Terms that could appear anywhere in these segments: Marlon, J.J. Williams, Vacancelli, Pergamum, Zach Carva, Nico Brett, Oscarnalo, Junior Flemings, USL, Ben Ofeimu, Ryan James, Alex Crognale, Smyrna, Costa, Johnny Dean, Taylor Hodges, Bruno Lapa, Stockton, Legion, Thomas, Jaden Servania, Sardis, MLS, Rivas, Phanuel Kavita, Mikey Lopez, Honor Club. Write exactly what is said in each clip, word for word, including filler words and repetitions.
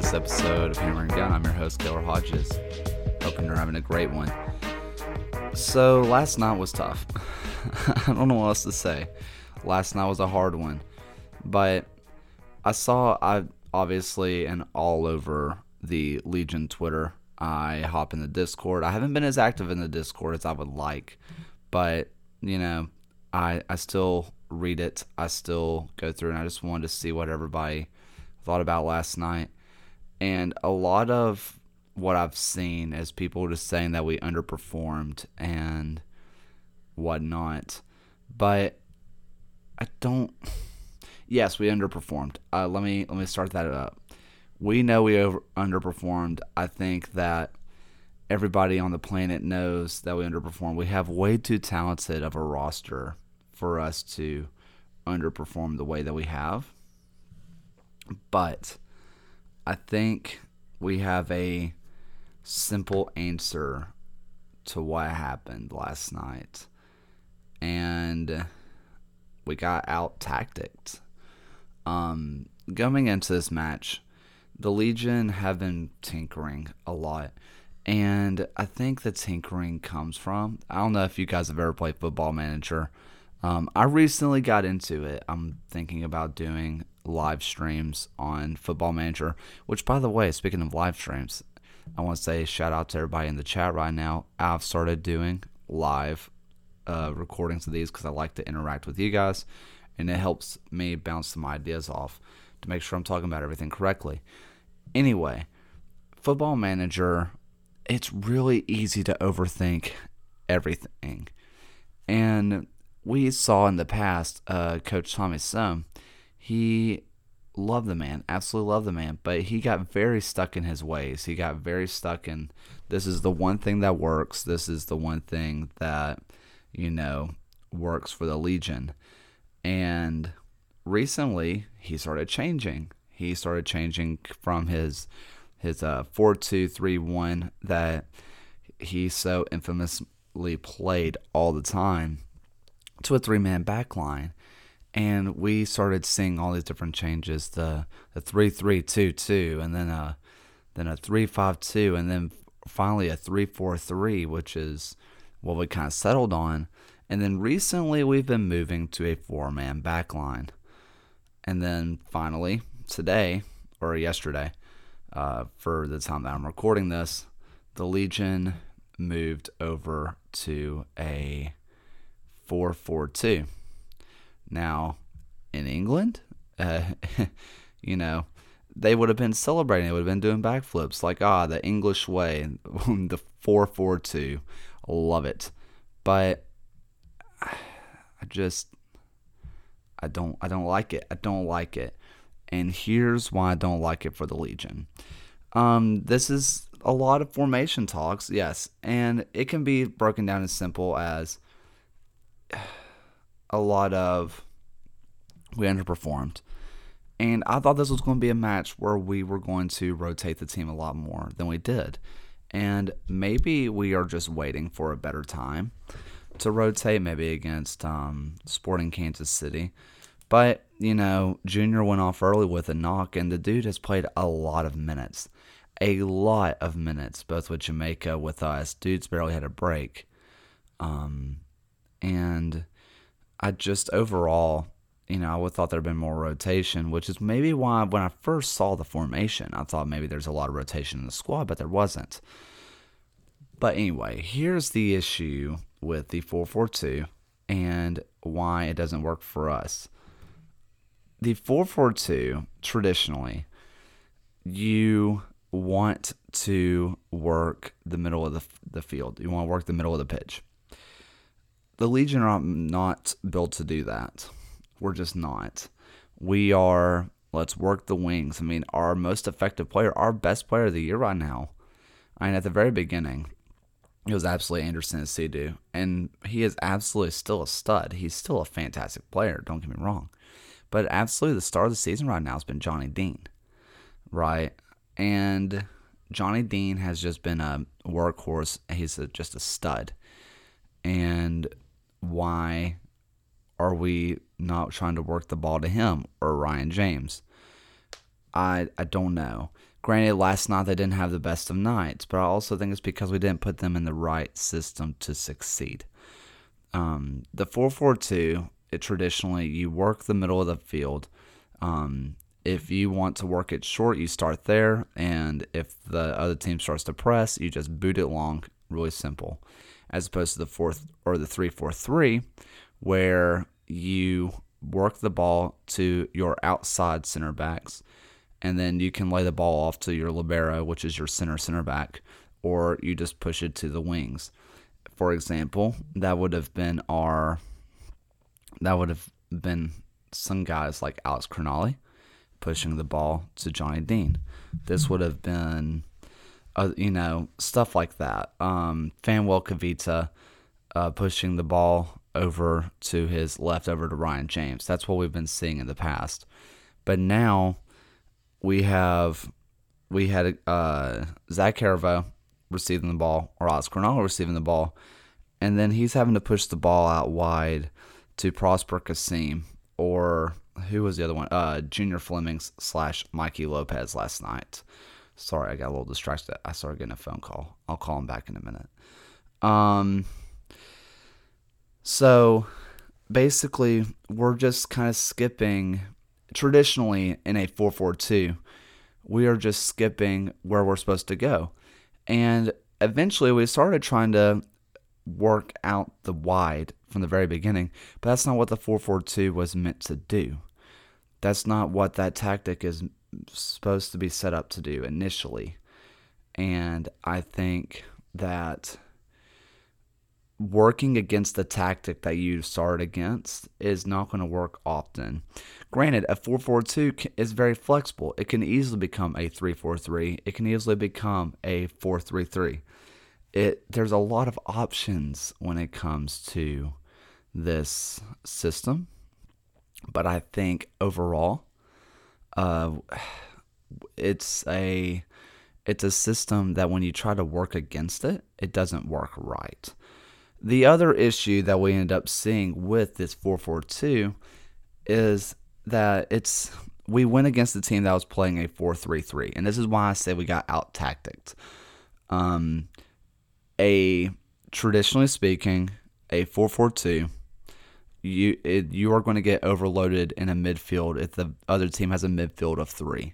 this episode of Hammer and Gun. I'm your host, Taylor Hodges. Hoping you're having a great one. So, last night was tough. I don't know what else to say. Last night was a hard one. But I saw, I obviously, and all over the Legion Twitter, I hop in the Discord. I haven't been as active in the Discord as I would like. But, you know, I I still read it. I still go through, and I just wanted to see what everybody thought about last night. And a lot of what I've seen is people just saying that we underperformed and whatnot. But I don't... Yes, we underperformed. Uh, let me let me start that up. We know we over, underperformed. I think that everybody on the planet knows that we underperformed. We have way too talented of a roster for us to underperform the way that we have. But I think we have a simple answer to what happened last night. And we got out-tacticked. Um, going into this match, the Legion have been tinkering a lot. And I think the tinkering comes from, I don't know if you guys have ever played Football Manager. Um, I recently got into it. I'm thinking about doing live streams on Football Manager, which, by the way, speaking of live streams, I want to say shout out to everybody in the chat right now. I've started doing live uh, recordings of these because I like to interact with you guys, and it helps me bounce some ideas off to make sure I'm talking about everything correctly. Anyway, Football Manager, it's really easy to overthink everything. And we saw in the past uh, Coach Tommy Summer, he loved the man, absolutely loved the man, but he got very stuck in his ways. He got very stuck in this is the one thing that works. This is the one thing that, you know, works for the Legion. And recently he started changing. He started changing from his his uh, four two three one that he so infamously played all the time to a three-man back line. And we started seeing all these different changes, the the three three two two, and then a then a three five two, and then finally a three four three, which is what we kind of settled on. And then recently we've been moving to a four-man back line. And then finally today, or yesterday, uh, for the time that I'm recording this, the Legion moved over to a four four two. Now, in England, uh, you know, they would have been celebrating. They would have been doing backflips like, ah, the English way, the four four two. Love it. But I just, I don't, I don't like it. I don't like it. And here's why I don't like it for the Legion. Um, this is a lot of formation talks, yes. And it can be broken down as simple as... a lot of we underperformed. And I thought this was going to be a match where we were going to rotate the team a lot more than we did. And maybe we are just waiting for a better time to rotate, maybe against um, Sporting Kansas City. But, you know, Junior went off early with a knock, and the dude has played a lot of minutes. A lot of minutes, both with Jamaica, with us. Dude's barely had a break. Um, and... I just overall, you know, I would have thought there had been more rotation, which is maybe why when I first saw the formation, I thought maybe there's a lot of rotation in the squad, but there wasn't. But anyway, here's the issue with the four four two and why it doesn't work for us. The four four two, traditionally, you want to work the middle of the, the field. You want to work the middle of the pitch. The Legion are not built to do that. We're just not. We are, let's work the wings. I mean, our most effective player, our best player of the year right now. I mean, at the very beginning, it was absolutely Anderson Asiedu. And he is absolutely still a stud. He's still a fantastic player, don't get me wrong. But absolutely the star of the season right now has been Johnny Dean, right? And Johnny Dean has just been a workhorse. He's a, just a stud. And why are we not trying to work the ball to him or Ryan James? I I don't know. Granted, last night they didn't have the best of nights, but I also think it's because we didn't put them in the right system to succeed. Um, the four four two, it traditionally, you work the middle of the field. Um, if you want to work it short, you start there, and if the other team starts to press, you just boot it long, really simple. As opposed to the fourth or the three four three, where you work the ball to your outside center backs, and then you can lay the ball off to your libero, which is your center center back, or you just push it to the wings. For example, that would have been our, that would have been some guys like Alex Crognale pushing the ball to Johnny Dean. This would have been, uh, you know, stuff like that. Um, Phanuel Kavita uh, pushing the ball over to his left, over to Ryan James. That's what we've been seeing in the past, but now. We have, we had uh, Zach Carva receiving the ball, or Oscarnalo receiving the ball, and then he's having to push the ball out wide to Prosper Kassim, or who was the other one? Uh, Junior Flemings slash Mikey Lopez last night. Sorry, I got a little distracted. I started getting a phone call. I'll call him back in a minute. Um. So, basically, we're just kind of skipping... Traditionally, in a four four two, we are just skipping where we're supposed to go. And eventually, we started trying to work out the wide from the very beginning, but that's not what the four four two was meant to do. That's not what that tactic is supposed to be set up to do initially. And I think that working against the tactic that you started against is not going to work often. Granted, a four four two is very flexible. It can easily become a three four three. It can easily become a four three three. It there's a lot of options when it comes to this system, but I think overall, uh, it's a it's a system that when you try to work against it, it doesn't work right. The other issue that we end up seeing with this four four two is that it's we went against the team that was playing a four three three, and this is why I say we got out-tacticked. Um, a traditionally speaking, a four four two, you it, you are going to get overloaded in a midfield if the other team has a midfield of three.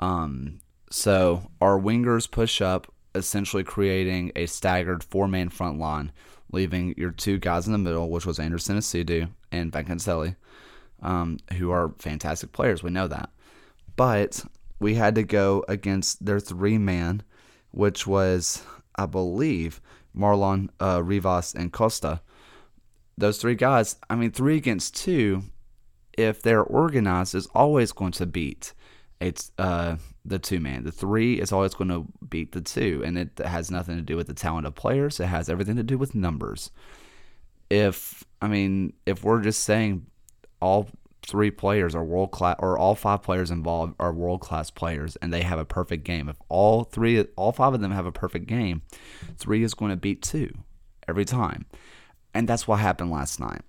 Um, so our wingers push up, essentially creating a staggered four-man front line, leaving your two guys in the middle, which was Anderson Asiedu and Vacancelli, um, who are fantastic players. We know that. But we had to go against their three-man, which was, I believe, Marlon, uh, Rivas, and Costa. Those three guys, I mean, three against two, if they're organized, is always going to beat It's uh, the two-man. The three is always going to beat the two, and it has nothing to do with the talent of players. It has everything to do with numbers. If, I mean, if we're just saying all three players are world-class, or all five players involved are world-class players, and they have a perfect game, if all three, all five of them have a perfect game, three is going to beat two every time. And that's what happened last night.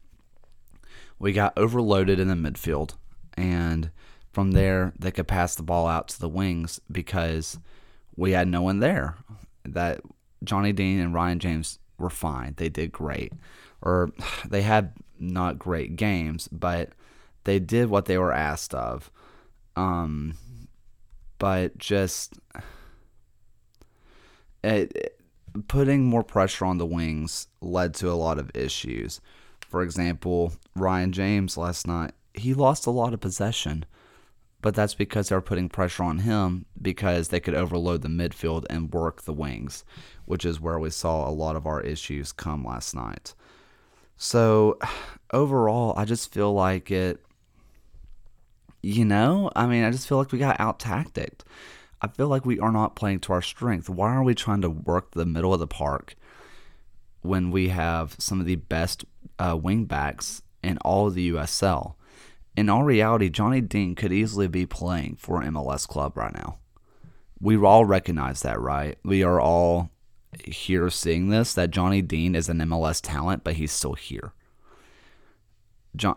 We got overloaded in the midfield, and from there, they could pass the ball out to the wings because we had no one there. That Johnny Dean and Ryan James were fine. They did great. Or they had not great games, but they did what they were asked of. Um, but just it, it, putting more pressure on the wings led to a lot of issues. For example, Ryan James last night, he lost a lot of possession. But that's because they were putting pressure on him because they could overload the midfield and work the wings, which is where we saw a lot of our issues come last night. So, overall, I just feel like it, you know, I mean, I just feel like we got out-tacticked. I feel like we are not playing to our strength. Why are we trying to work the middle of the park when we have some of the best uh, wingbacks in all of the U S L? In all reality, Johnny Dean could easily be playing for an M L S club right now. We all recognize that, right? We are all here seeing this, that Johnny Dean is an M L S talent, but he's still here. John,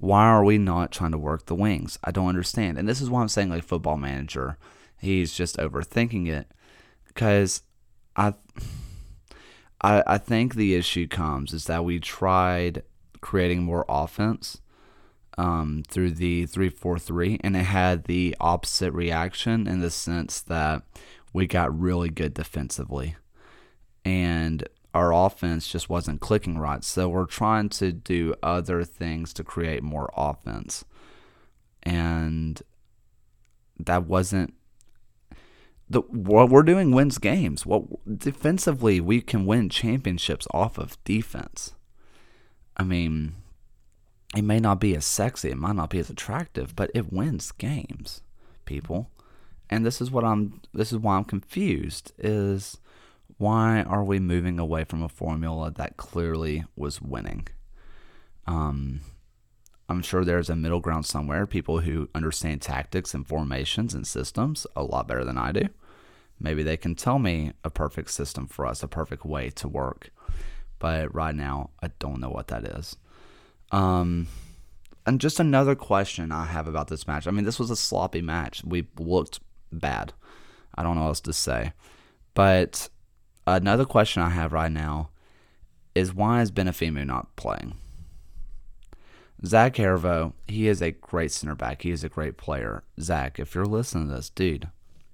Why are we not trying to work the wings? I don't understand. And this is why I'm saying, like, Football Manager, he's just overthinking it. Because I, I, I think the issue comes is that we tried creating more offense um, through the three four three, and it had the opposite reaction in the sense that we got really good defensively. And our offense just wasn't clicking right. So we're trying to do other things to create more offense. And that wasn't the what we're doing wins games. What defensively we can win championships off of defense. I mean, it may not be as sexy, it might not be as attractive, but it wins games, people. And this is what I'm this is why I'm confused is why are we moving away from a formula that clearly was winning? Um, I'm sure there's a middle ground somewhere, people who understand tactics and formations and systems a lot better than I do. Maybe they can tell me a perfect system for us, a perfect way to work. But right now, I don't know what that is. Um, and just another question I have about this match. I mean, this was a sloppy match. We looked bad. I don't know what else to say. But another question I have right now is why is Ben Ofeimu not playing? Zach Carva, he is a great center back. He is a great player. Zach, if you're listening to this, dude,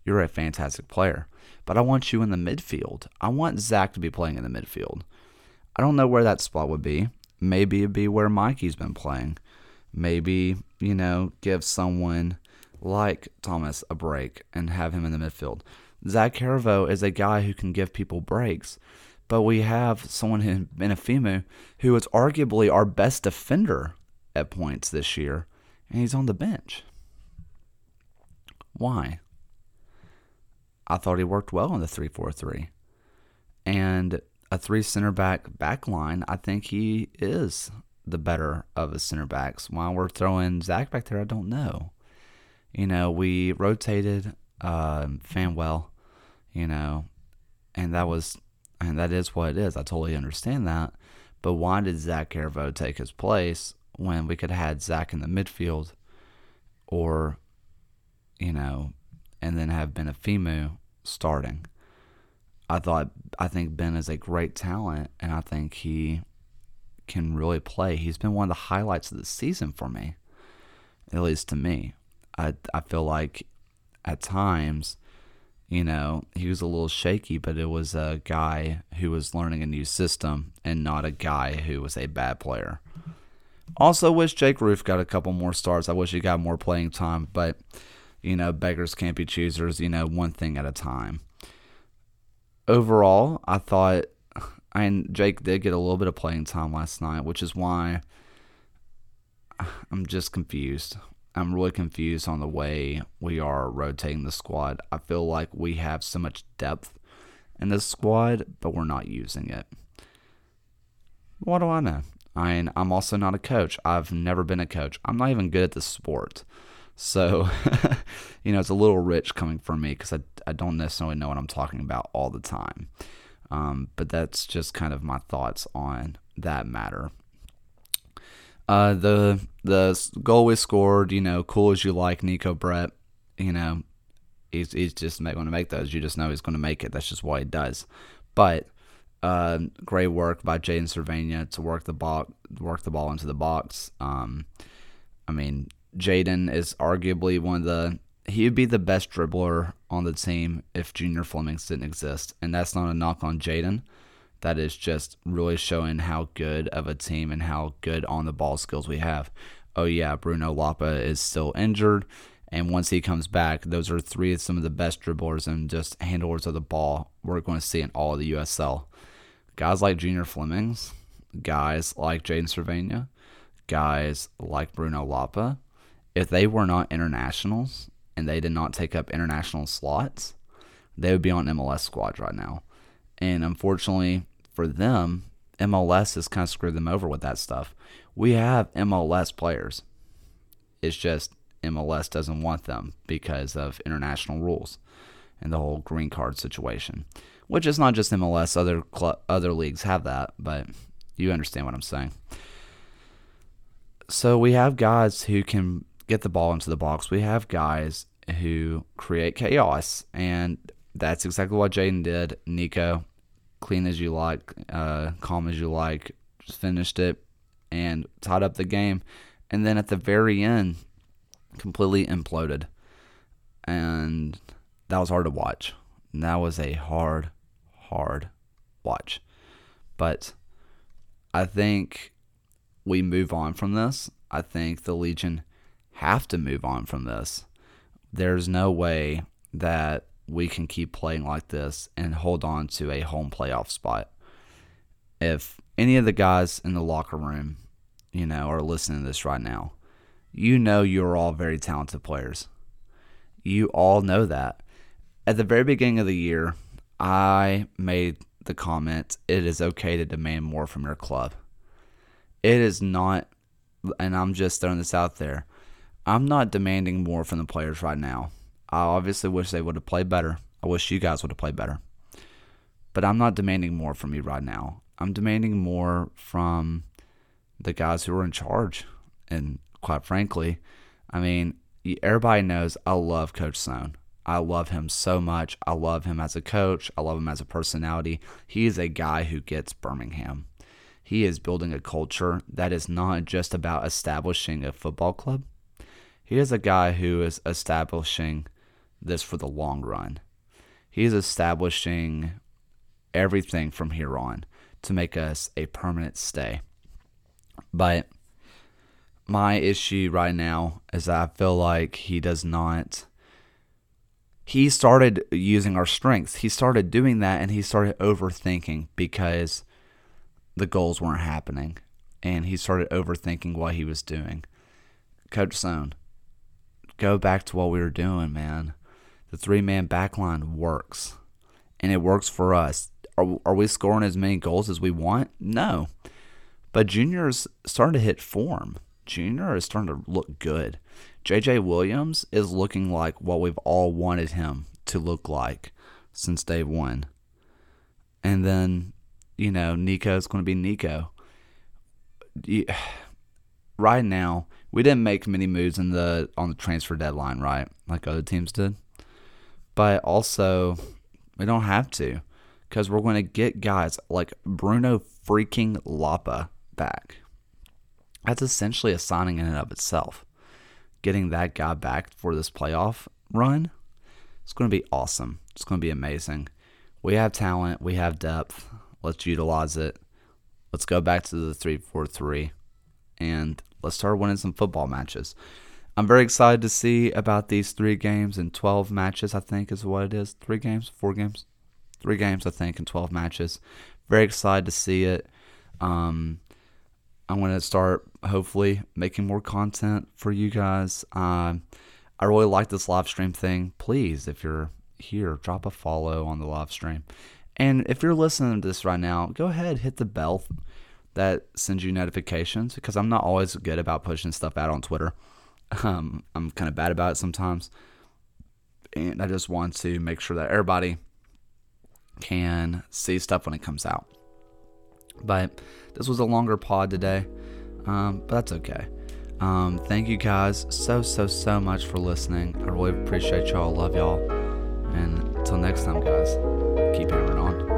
you're a fantastic player. But I want you in the midfield. I want Zach to be playing in the midfield. I don't know where that spot would be. Maybe it'd be where Mikey's been playing. Maybe, you know, give someone like Thomas a break and have him in the midfield. Zach Carvo is a guy who can give people breaks, but we have someone in Ben Ofeimu who is arguably our best defender at points this year, and he's on the bench. Why? I thought he worked well in the three four three. And a three center back back line, I think he is the better of the center backs. Why we're throwing Zach back there, I don't know. You know, we rotated uh, Phanuel. You know, and that was, and that is what it is. I totally understand that. But why did Zach Carvo take his place when we could have had Zach in the midfield or, you know, and then have Ben Ofeimu starting? I thought, I think Ben is a great talent, and I think he can really play. He's been one of the highlights of the season for me, at least to me. I, I feel like at times, you know, he was a little shaky, but it was a guy who was learning a new system and not a guy who was a bad player. Also wish Jake Roof got a couple more starts. I wish he got more playing time, but, you know, beggars can't be choosers, you know, one thing at a time. Overall, I thought, and Jake did get a little bit of playing time last night, which is why I'm just confused. I'm really confused on the way we are rotating the squad. I feel like we have so much depth in this squad, but we're not using it. What do I know? I mean, I'm also not a coach. I've never been a coach. I'm not even good at the sport. So, you know, it's a little rich coming from me because I, I don't necessarily know what I'm talking about all the time. Um, but that's just kind of my thoughts on that matter. Uh, the the goal we scored, you know, cool as you like, Nico Brett, you know, he's he's just going to make those. You just know he's going to make it. That's just what he does. But uh, great work by Jaden Servania to work the box, work the ball into the box. Um, I mean, Jaden is arguably one of the he would be the best dribbler on the team if Junior Flemings didn't exist, and that's not a knock on Jaden. That is just really showing how good of a team and how good on-the-ball skills we have. Oh, yeah, Bruno Lapa is still injured, and once he comes back, those are three of some of the best dribblers and just handlers of the ball we're going to see in all of the U S L. Guys like Junior Flemings, guys like Jaden Servania, guys like Bruno Lapa, if they were not internationals and they did not take up international slots, they would be on M L S squads right now. And unfortunately, for them, M L S has kind of screwed them over with that stuff. We have M L S players. It's just M L S doesn't want them because of international rules and the whole green card situation, which is not just M L S. Other cl- other leagues have that, but you understand what I'm saying. So we have guys who can get the ball into the box. We have guys who create chaos, and that's exactly what Jaden did. Nico, clean as you like, uh, calm as you like, just finished it and tied up the game. And then at the very end, completely imploded. And that was hard to watch. And that was a hard, hard watch. But I think we move on from this. I think the Legion have to move on from this. There's no way that we can keep playing like this and hold on to a home playoff spot. If any of the guys in the locker room, you know, are listening to this right now, you know you're all very talented players. You all know that. At the very beginning of the year, I made the comment, it is okay to demand more from your club. It is not, and I'm just throwing this out there, I'm not demanding more from the players right now. I obviously wish they would have played better. I wish you guys would have played better. But I'm not demanding more from you right now. I'm demanding more from the guys who are in charge. And quite frankly, I mean, everybody knows I love Coach Soehn. I love him so much. I love him as a coach. I love him as a personality. He is a guy who gets Birmingham. He is building a culture that is not just about establishing a football club. He is a guy who is establishing this for the long run. He is establishing everything from here on to make us a permanent stay. But my issue right now is that I feel like he does not... He started using our strengths. He started doing that, and he started overthinking because the goals weren't happening. And he started overthinking what he was doing. Coach Soehn, go back to what we were doing, man. The three-man back line works, and it works for us. Are, are we scoring as many goals as we want? No. But Junior is starting to hit form. Junior is starting to look good. J J. Williams is looking like what we've all wanted him to look like since day one. And then, you know, Nico is going to be Nico. Yeah. Right now, we didn't make many moves in the on the transfer deadline, right, like other teams did. But also, we don't have to because we're going to get guys like Bruno freaking Lapa back. That's essentially a signing in and of itself. Getting that guy back for this playoff run, it's going to be awesome. It's going to be amazing. We have talent. We have depth. Let's utilize it. Let's go back to the three four three. And let's start winning some football matches. I'm very excited to see about these three games and twelve matches, I think is what it is. Three games, four games, three games, I think, and twelve matches. Very excited to see it. Um, I'm going to start, hopefully, making more content for you guys. Um, I really like this live stream thing. Please, if you're here, drop a follow on the live stream. And if you're listening to this right now, go ahead, hit the bell th- that sends you notifications, because I'm not always good about pushing stuff out on Twitter. Um, I'm kind of bad about it sometimes. And I just want to make sure that everybody can see stuff when it comes out. But this was a longer pod today, um, but that's okay. Um, thank you guys so, so, so much for listening. I really appreciate y'all. Love y'all. And until next time, guys, keep hammering on.